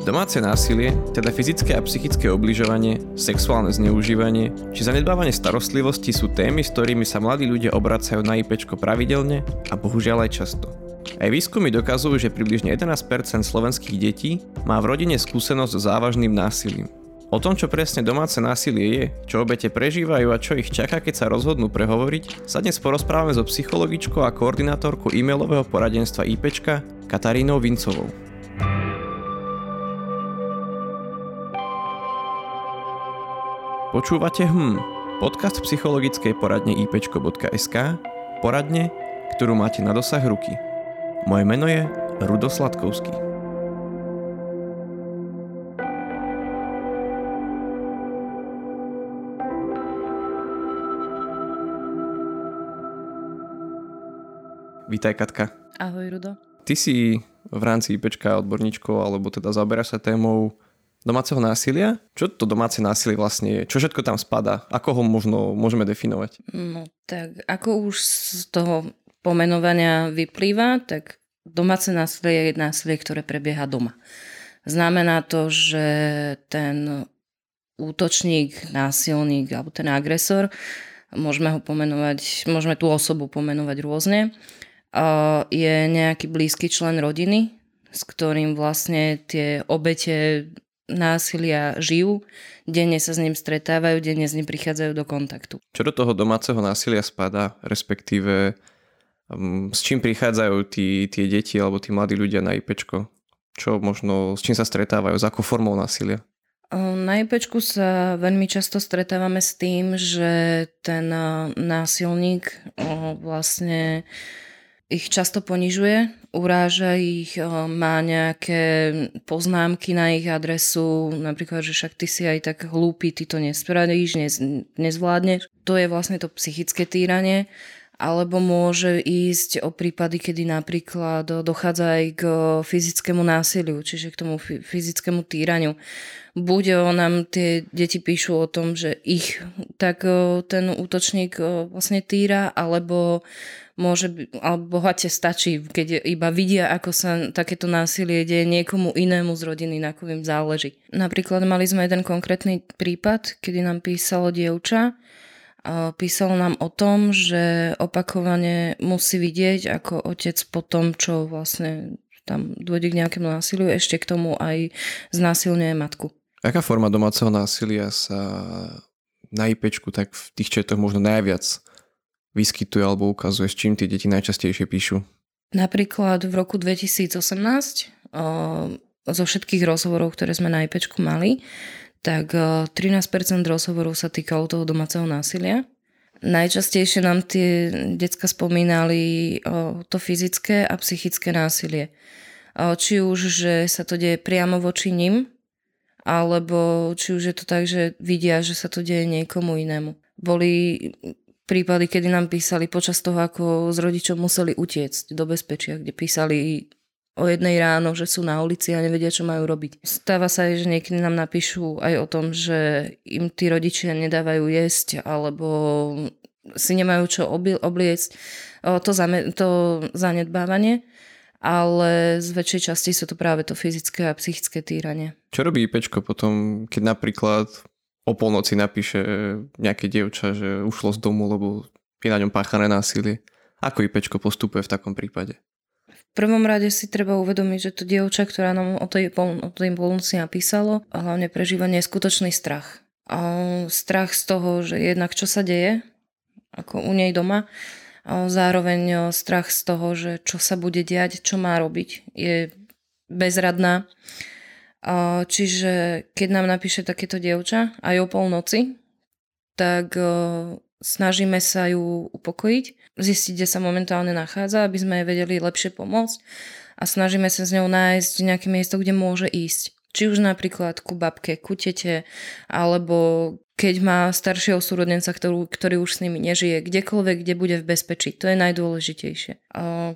Domáce násilie, teda fyzické a psychické obližovanie, sexuálne zneužívanie či zanedbávanie starostlivosti sú témy, s ktorými sa mladí ľudia obracajú na IPčko pravidelne a bohužiaľ aj často. Aj výskumy dokazujú, že približne 11% slovenských detí má v rodine skúsenosť s závažným násilím. O tom, čo presne domáce násilie je, čo obete prežívajú a čo ich čaká, keď sa rozhodnú prehovoriť, sa dnes porozprávame so psychologičkou a koordinátorkou e-mailového poradenstva IPčka Katarínou Vincovou. Počúvate podcast psychologickej poradne IPčko.sk, poradne, ktorú máte na dosah ruky. Moje meno je Rudo Sladkovský. Vítaj, Katka. Ahoj, Rudo. Ty si v rámci IPčka odborníčkou, alebo teda zaberáš sa témou domáceho násilia? Čo to domáce násilie vlastne je? Čo všetko tam spadá? Ako ho môžeme definovať? No tak, ako už z toho pomenovania vyplýva, tak domáce násilie je násilie, ktoré prebieha doma. Znamená to, že ten útočník, násilník alebo ten agresor, môžeme tú osobu pomenovať rôzne, je nejaký blízky člen rodiny, s ktorým vlastne tie obete násilia žijú, denne sa s ním stretávajú, denne s ním prichádzajú do kontaktu. Čo do toho domáceho násilia spadá, respektíve s čím prichádzajú tie deti alebo tí mladí ľudia na IPčko? Čo možno, s čím sa stretávajú, s akou formou násilia? Na IPčku sa veľmi často stretávame s tým, že ten násilník vlastne ich často ponižuje, uráža ich, má nejaké poznámky na ich adresu, napríklad, že však ty si aj tak hlúpy, ty to nespravíš, nezvládneš. To je vlastne to psychické týranie, alebo môže ísť o prípady, kedy napríklad dochádza aj k fyzickému násiliu, čiže k tomu fyzickému týraniu. Buď nám tie deti píšu o tom, že ich tak ten útočník vlastne týra, alebo bohate stačí, keď iba vidia, ako sa takéto násilie deje niekomu inému z rodiny, na kom im záleží. Napríklad mali sme jeden konkrétny prípad, kedy nám písalo dievča. Písalo nám o tom, že opakovane musí vidieť, ako otec po tom, čo vlastne tam dôjde k nejakému násiliu, ešte k tomu aj znásilňuje matku. Aká forma domáceho násilia sa na IPčku tak v tých četoch možno najviac vyskytuje alebo ukazuje, s čím tie deti najčastejšie píšu? Napríklad v roku 2018 zo všetkých rozhovorov, ktoré sme na IPčku mali, tak 13% rozhovorov sa týkalo toho domáceho násilia. Najčastejšie nám tie decka spomínali to fyzické a psychické násilie. Či už, že sa to deje priamo voči nim, alebo či už je to tak, že vidia, že sa to deje niekomu inému. Boli prípady, kedy nám písali počas toho, ako s rodičom museli utiecť do bezpečia, kde písali o 1:00 ráno, že sú na ulici a nevedia, čo majú robiť. Stáva sa aj, že niekedy nám napíšu aj o tom, že im tí rodičia nedávajú jesť, alebo si nemajú čo obliecť. To zanedbávanie, ale z väčšej časti sú to práve to fyzické a psychické týranie. Čo robí IPčko potom, keď napríklad o polnoci napíše nejaké dievča, že ušlo z domu, lebo je na ňom páchané násilie? Ako IPčko postupuje v takom prípade? V prvom rade si treba uvedomiť, že to dievča, ktorá nám o tej bolnici napísalo, hlavne prežíva neskutočný strach. Strach z toho, že jednak čo sa deje, ako u nej doma, zároveň strach z toho, že čo sa bude diať, čo má robiť, je bezradná. Čiže keď nám napíše takéto dievča aj o polnoci, tak snažíme sa ju upokojiť, zistiť, kde sa momentálne nachádza, aby sme jej vedeli lepšie pomôcť a snažíme sa s ňou nájsť nejaké miesto, kde môže ísť. Či už napríklad ku babke, ku tete, alebo keď má staršieho súrodenca, ktorý už s nimi nežije, kdekoľvek, kde bude v bezpečí. To je najdôležitejšie.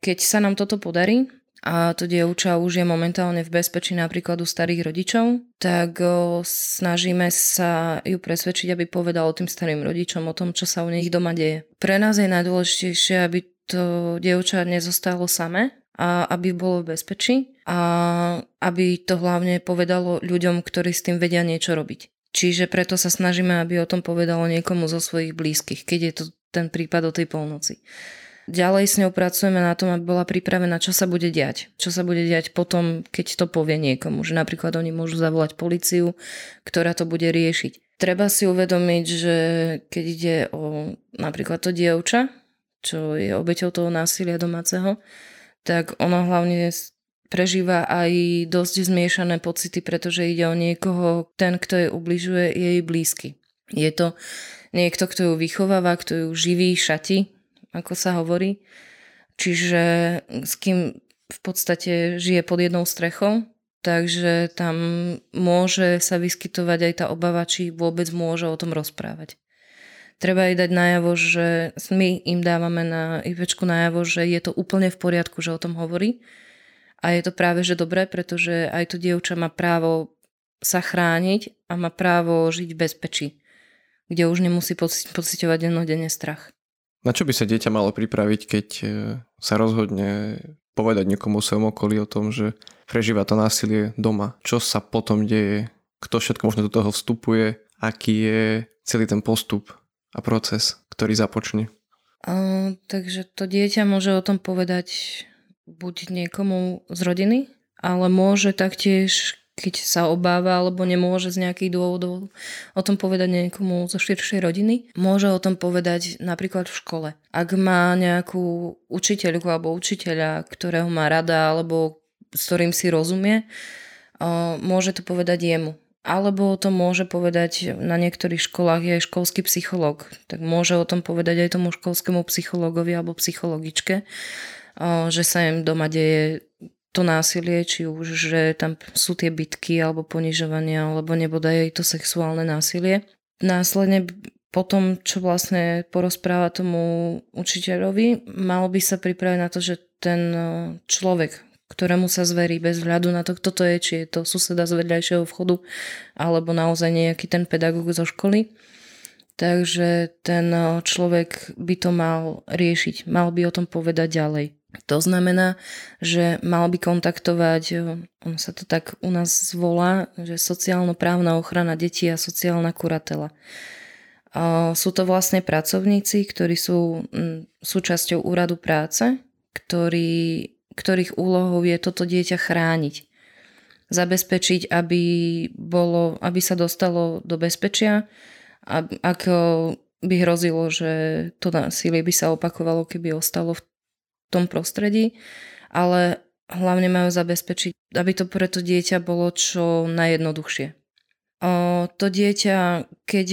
Keď sa nám toto podarí, a to dievča už je momentálne v bezpečí napríklad u starých rodičov, tak snažíme sa ju presvedčiť, aby povedala tým starým rodičom o tom, čo sa u nich doma deje. Pre nás je najdôležitejšie, aby to dievča nezostalo samé a aby bolo v bezpečí a aby to hlavne povedalo ľuďom, ktorí s tým vedia niečo robiť. Čiže preto sa snažíme, aby o tom povedalo niekomu zo svojich blízkych, keď je to ten prípad o tej polnoci. Ďalej s ňou pracujeme na tom, aby bola pripravená, čo sa bude diať. Čo sa bude diať potom, keď to povie niekomu. Že napríklad oni môžu zavolať políciu, ktorá to bude riešiť. Treba si uvedomiť, že keď ide o napríklad to dievča, čo je obeťou toho násilia domáceho, tak ono hlavne prežíva aj dosť zmiešané pocity, pretože ide o niekoho, ten, kto jej ubližuje, je jej blízky. Je to niekto, kto ju vychováva, kto ju živí, šati, ako sa hovorí. Čiže s kým v podstate žije pod jednou strechou, takže tam môže sa vyskytovať aj tá obava, či vôbec môže o tom rozprávať. Treba jej dať najavo, že my im dávame na IPčku najavo, že je to úplne v poriadku, že o tom hovorí. A je to práve, že dobré, pretože aj to dievča má právo sa chrániť a má právo žiť v bezpečí, kde už nemusí pociťovať dennodenne strach. Na čo by sa dieťa malo pripraviť, keď sa rozhodne povedať niekomu svojom okolí o tom, že prežíva to násilie doma? Čo sa potom deje? Kto všetko možno do toho vstupuje? Aký je celý ten postup a proces, ktorý započne? Takže to dieťa môže o tom povedať buď niekomu z rodiny, ale môže taktiež, keď sa obáva alebo nemôže z nejakých dôvodov o tom povedať niekomu zo širšej rodiny, môže o tom povedať napríklad v škole. Ak má nejakú učiteľku alebo učiteľa, ktorého má rada alebo s ktorým si rozumie, môže to povedať jemu. Alebo to môže povedať, na niektorých školách je aj školský psychológ, tak môže o tom povedať aj tomu školskému psychológovi alebo psychologičke, že sa im doma deje to násilie, či už, že tam sú tie bitky alebo ponižovania, alebo nebodaj aj to sexuálne násilie. Následne potom, čo vlastne porozpráva tomu učiteľovi, mal by sa pripraviť na to, že ten človek, ktorému sa zverí bez hľadu na to, kto to je, či je to suseda z vedľajšieho vchodu alebo naozaj nejaký ten pedagóg zo školy. Takže ten človek by to mal riešiť, mal by o tom povedať ďalej. To znamená, že mal by kontaktovať, on sa to tak u nás volá, že sociálno-právna ochrana detí a sociálna kuratela. Sú to vlastne pracovníci, ktorí sú súčasťou úradu práce, ktorých úlohou je toto dieťa chrániť. Zabezpečiť, aby sa dostalo do bezpečia, ak by hrozilo, že to násilie by sa opakovalo, keby ostalo v tom prostredí, ale hlavne majú zabezpečiť, aby to pre to dieťa bolo čo najjednoduchšie. To dieťa, keď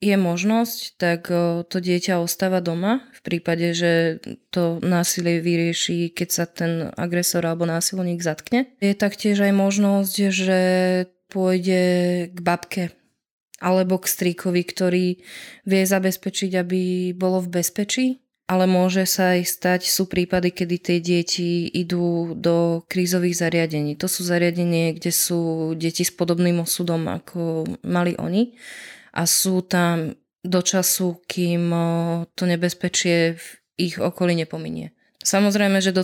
je možnosť, tak to dieťa ostáva doma v prípade, že to násilie vyrieši, keď sa ten agresor alebo násilník zatkne. Je taktiež aj možnosť, že pôjde k babke alebo k strýkovi, ktorý vie zabezpečiť, aby bolo v bezpečí, ale môže sa aj stať, sú prípady, kedy tie deti idú do krízových zariadení. To sú zariadenie, kde sú deti s podobným osudom, ako mali oni. A sú tam do času, kým to nebezpečie v ich okolí nepominie. Samozrejme, že do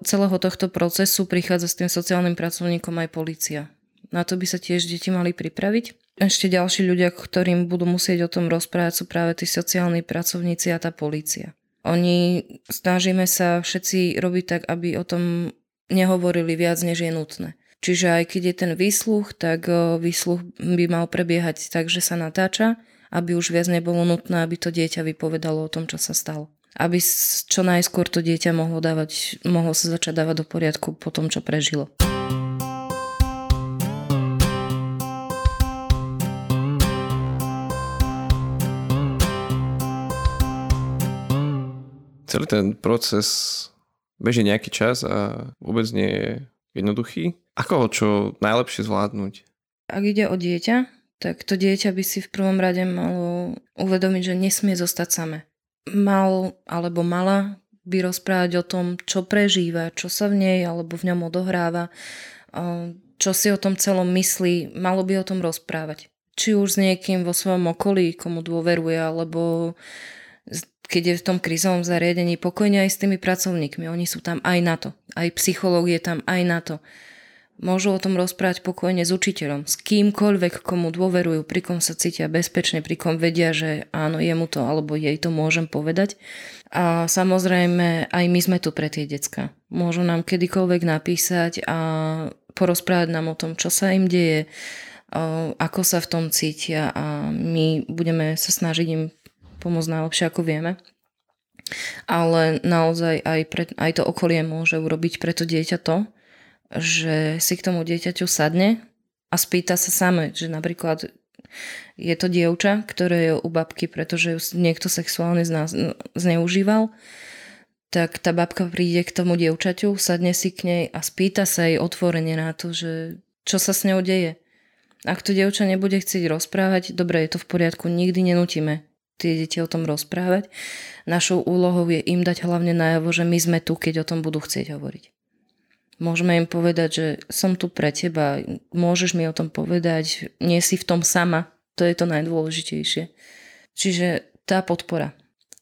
celého tohto procesu prichádza s tým sociálnym pracovníkom aj polícia. Na to by sa tiež deti mali pripraviť. Ešte ďalší ľudia, ktorým budú musieť o tom rozprávať, sú práve tí sociálni pracovníci a tá polícia. Oni snažíme sa všetci robiť tak, aby o tom nehovorili viac, než je nutné. Čiže aj keď je ten výsluch, tak výsluch by mal prebiehať tak, že sa natáča, aby už viac nebolo nutné, aby to dieťa vypovedalo o tom, čo sa stalo. Aby čo najskôr to dieťa mohlo sa začať dávať do poriadku po tom, čo prežilo. Celý ten proces beží nejaký čas a vôbec nie je jednoduchý. Ako ho čo najlepšie zvládnuť? Ak ide o dieťa, tak to dieťa by si v prvom rade malo uvedomiť, že nesmie zostať samé. Mal alebo mala by rozprávať o tom, čo prežíva, čo sa v nej alebo v ňom odohráva, čo si o tom celom myslí, malo by o tom rozprávať. Či už s niekým vo svojom okolí, komu dôveruje, alebo keď je v tom krizovom zariadení, pokojne aj s tými pracovníkmi. Oni sú tam aj na to. Aj psychológ je tam aj na to. Môžu o tom rozprávať pokojne s učiteľom, s kýmkoľvek, komu dôverujú, pri kom sa cítia bezpečne, pri kom vedia, že áno, jemu to alebo jej to môžem povedať. A samozrejme, aj my sme tu pre tie decka. Môžu nám kedykoľvek napísať a porozprávať nám o tom, čo sa im deje, ako sa v tom cítia, a my budeme sa snažiť im pomôcť najlepšie, ako vieme. Ale naozaj aj to okolie môže urobiť pre to dieťa to, že si k tomu dieťaťu sadne a spýta sa samé, že napríklad je to dievča, ktoré je u babky, pretože ju niekto sexuálne zneužíval, tak tá babka príde k tomu dievčaťu, sadne si k nej a spýta sa jej otvorene na to, že čo sa s ňou deje. Ak to dievča nebude chcieť rozprávať, dobre, je to v poriadku, nikdy nenútime tie deti o tom rozprávať. Našou úlohou je im dať hlavne najavo, že my sme tu, keď o tom budú chcieť hovoriť. Môžeme im povedať, že som tu pre teba, môžeš mi o tom povedať, nie si v tom sama, to je to najdôležitejšie. Čiže tá podpora.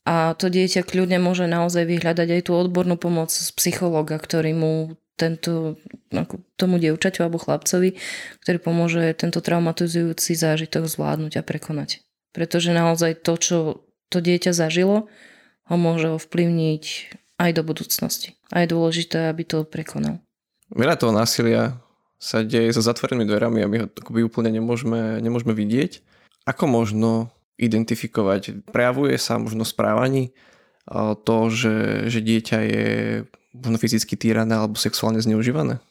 A to dieťa kľudne môže naozaj vyhľadať aj tú odbornú pomoc z psychológa, ktorý mu tomu dievčaťu alebo chlapcovi, ktorý pomôže tento traumatizujúci zážitok zvládnuť a prekonať. Pretože naozaj to, čo to dieťa zažilo, ho môže ovplyvniť aj do budúcnosti. A je dôležité, aby to prekonal. Veľa toho násilia sa deje so zatvorenými dverami a my ho úplne nemôžeme vidieť. Ako možno identifikovať? Prejavuje sa možno správaní to, že dieťa je možno fyzicky týrané alebo sexuálne zneužívané?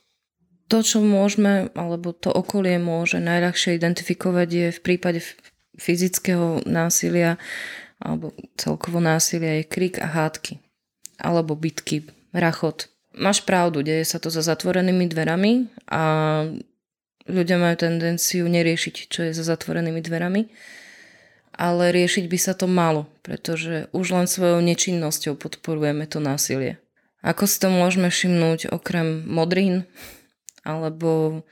To, čo môžeme, alebo to okolie môže najľahšie identifikovať, je v prípade fyzického násilia alebo celkovo násilia je krik a hádky. Alebo bitky, rachot. Máš pravdu, deje sa to za zatvorenými dverami a ľudia majú tendenciu neriešiť, čo je za zatvorenými dverami. Ale riešiť by sa to malo, pretože už len svojou nečinnosťou podporujeme to násilie. Ako si to môžeme všimnúť okrem modrín, alebo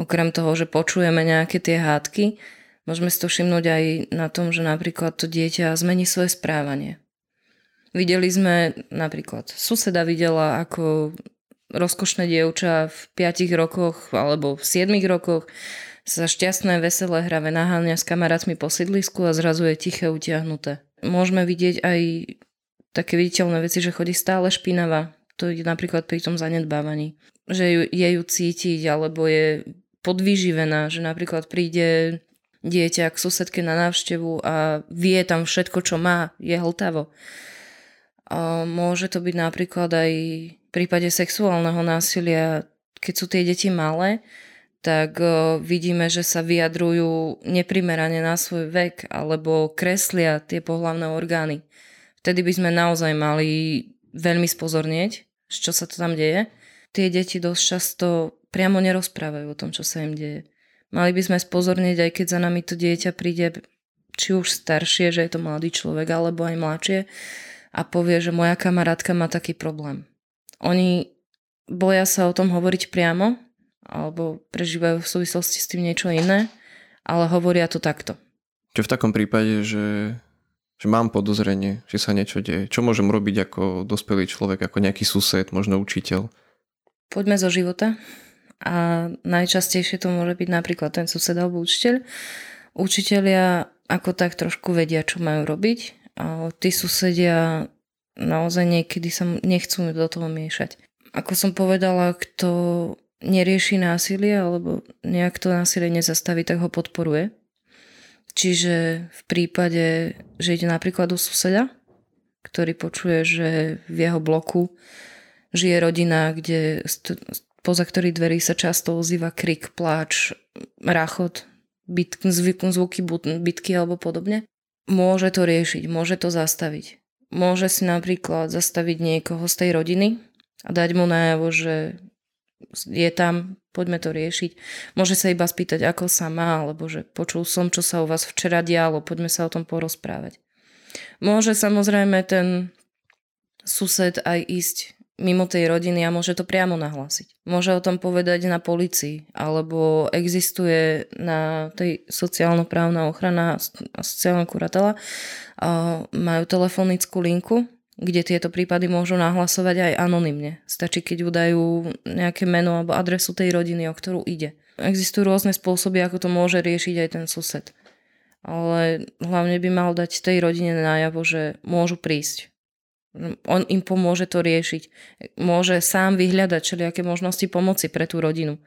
okrem toho, že počujeme nejaké tie hádky, môžeme si to všimnúť aj na tom, že napríklad to dieťa zmení svoje správanie. Videli sme napríklad, suseda videla, ako rozkošné dievča v 5 rokoch alebo v 7 rokoch sa šťastné, veselé, hravé naháňa s kamarátmi po sídlisku a zrazu je tiché, utiahnuté. Môžeme vidieť aj také viditeľné veci, že chodí stále špinavá. To je napríklad pri tom zanedbávaní. Že ju cítiť, alebo je podvyživená. Že napríklad príde dieťa k susedke na návštevu a vie tam všetko, čo má. Je hltavo. A môže to byť napríklad aj v prípade sexuálneho násilia. Keď sú tie deti malé, tak vidíme, že sa vyjadrujú neprimerane na svoj vek alebo kreslia tie pohlavné orgány. Vtedy by sme naozaj mali veľmi spozornieť, čo sa to tam deje. Tie deti dosť často priamo nerozprávajú o tom, čo sa im deje. Mali by sme spozornieť, aj keď za nami to dieťa príde, či už staršie, že je to mladý človek, alebo aj mladšie, a povie, že moja kamarátka má taký problém. Oni boja sa o tom hovoriť priamo, alebo prežívajú v súvislosti s tým niečo iné, ale hovoria to takto. Čo v takom prípade, že mám podozrenie, že sa niečo deje. Čo môžem robiť ako dospelý človek, ako nejaký sused, možno učiteľ? Poďme zo života. A najčastejšie to môže byť napríklad ten sused alebo učiteľ. Učitelia ako tak trošku vedia, čo majú robiť. A tí susedia naozaj niekedy sa nechcú do toho miešať. Ako som povedala, kto nerieši násilie alebo nejak to násilie nezastaví, tak ho podporuje. Čiže v prípade, že ide napríklad do suseda, ktorý počuje, že v jeho bloku žije rodina, kde poza ktorých dverí sa často ozýva krik, pláč, rachot, zvuky bitky alebo podobne, môže to riešiť, môže to zastaviť. Môže si napríklad zastaviť niekoho z tej rodiny a dať mu najavo, že je tam, poďme to riešiť. Môže sa iba spýtať, ako sa má, alebo že počul som, čo sa u vás včera dialo, poďme sa o tom porozprávať. Môže samozrejme ten sused aj ísť mimo tej rodiny a môže to priamo nahlásiť. Môže o tom povedať na polícii, alebo existuje na tej sociálno-právna ochrana a sociálna kuratela, majú telefonickú linku, kde tieto prípady môžu nahlasovať aj anonymne. Stačí, keď udajú nejaké meno alebo adresu tej rodiny, o ktorú ide. Existujú rôzne spôsoby, ako to môže riešiť aj ten sused. Ale hlavne by mal dať tej rodine najavo, že môžu prísť. On im pomôže to riešiť. Môže sám vyhľadať všelijaké možnosti pomoci pre tú rodinu.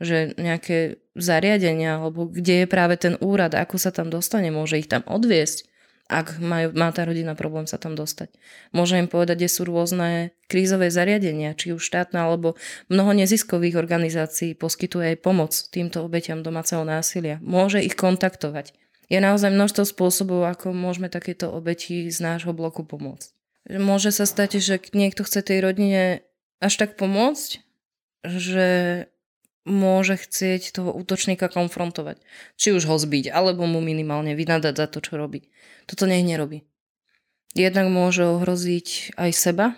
Že nejaké zariadenia, alebo kde je práve ten úrad, ako sa tam dostane, môže ich tam odviesť, ak má tá rodina problém sa tam dostať. Môže im povedať, kde sú rôzne krízové zariadenia, či už štátne, alebo mnoho neziskových organizácií poskytuje aj pomoc týmto obeťam domáceho násilia. Môže ich kontaktovať. Je naozaj množstvo spôsobov, ako môžeme takéto obeti z nášho bloku pomôcť. Môže sa stať, že niekto chce tej rodine až tak pomôcť, že môže chcieť toho útočníka konfrontovať. Či už ho zbiť, alebo mu minimálne vynadať za to, čo robí. Toto nech nerobí. Jednak môže ohroziť aj seba,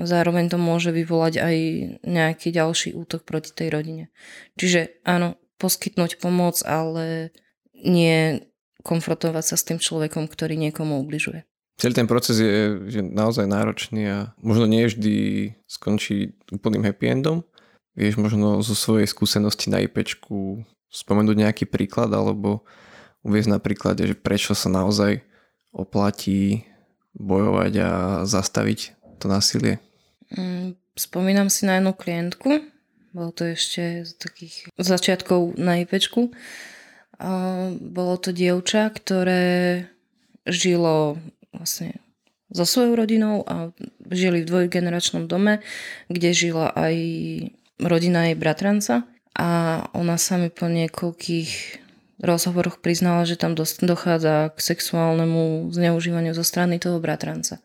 zároveň to môže vyvolať aj nejaký ďalší útok proti tej rodine. Čiže áno, poskytnúť pomoc, ale nie konfrontovať sa s tým človekom, ktorý niekomu ubližuje. Celý ten proces je že naozaj náročný a možno nie vždy skončí úplným happy endom. Vieš možno zo svojej skúsenosti na IPčku spomenúť nejaký príklad alebo uviesť na príklade, že prečo sa naozaj oplatí bojovať a zastaviť to násilie? Spomínam si na jednu klientku. Bolo to ešte z takých začiatkov na IPčku. Bolo to dievča, ktoré žilo vlastne so svojou rodinou a žili v dvojgeneračnom dome, kde žila aj rodina jej bratranca a ona sa mi po niekoľkých rozhovoroch priznala, že tam dochádza k sexuálnemu zneužívaniu zo strany toho bratranca.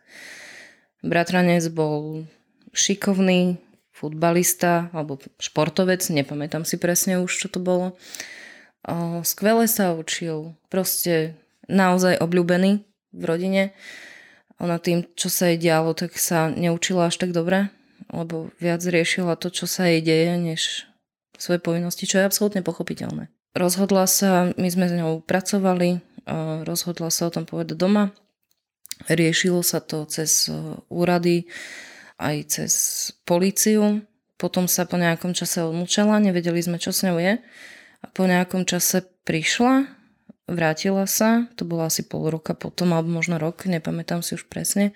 Bratranec bol šikovný futbalista alebo športovec, nepamätám si presne už, čo to bolo. Skvele sa učil, proste naozaj obľúbený v rodine. Ona tým, čo sa jej dialo, tak sa neučila až tak dobre, lebo viac riešila to, čo sa jej deje, než svoje povinnosti, čo je absolútne pochopiteľné. Rozhodla sa, my sme s ňou pracovali, rozhodla sa o tom povedať doma. Riešilo sa to cez úrady, aj cez políciu. Potom sa po nejakom čase odmlčala, nevedeli sme, čo s ňou je. A po nejakom čase prišla, vrátila sa, to bolo asi pol roka potom, alebo možno rok, nepamätám si už presne,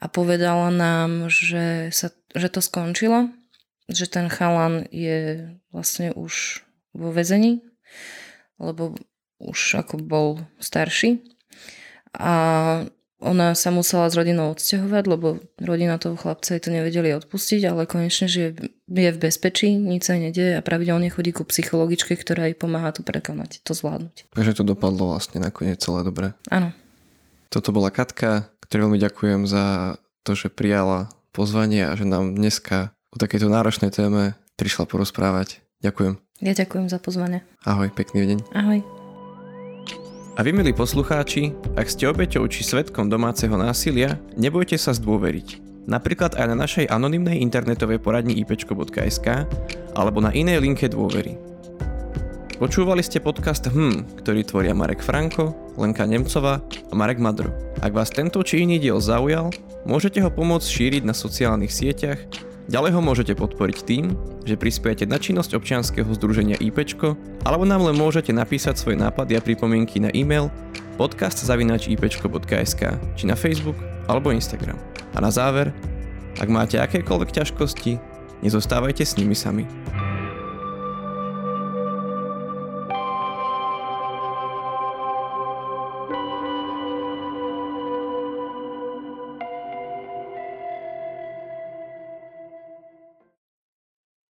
a povedala nám, že to skončilo, že ten chalan je vlastne už vo väzení, lebo už ako bol starší a ona sa musela s rodinou odsťahovať, lebo rodina toho chlapca jej to nevedeli odpustiť, ale konečne je v bezpečí, nič sa nedieje a pravidelne chodí ku psychologičke, ktorá jej pomáha to prekonať, to zvládnuť. Takže to dopadlo vlastne nakoniec celé dobre. Áno. Toto bola Katka, ktorej veľmi ďakujem za to, že prijala pozvanie a že nám dneska o takejto náročnej téme prišla porozprávať. Ďakujem. Ja ďakujem za pozvanie. Ahoj, pekný deň. Ahoj. A vy, milí poslucháči, ak ste obeťou či svedkom domáceho násilia, nebojte sa zdôveriť. Napríklad aj na našej anonymnej internetovej poradni IPčko.sk alebo na inej linke dôvery. Počúvali ste podcast ktorý tvoria Marek Franko, Lenka Nemcová a Marek Madro. Ak vás tento či iný diel zaujal, môžete ho pomôcť šíriť na sociálnych sieťach, ďalej ho môžete podporiť tým, že prispiejete na činnosť občianskeho združenia IPčko, alebo nám len môžete napísať svoje nápady a pripomienky na e-mail podcast@ipčko.sk či na Facebook alebo Instagram. A na záver, ak máte akékoľvek ťažkosti, nezostávajte s nimi sami.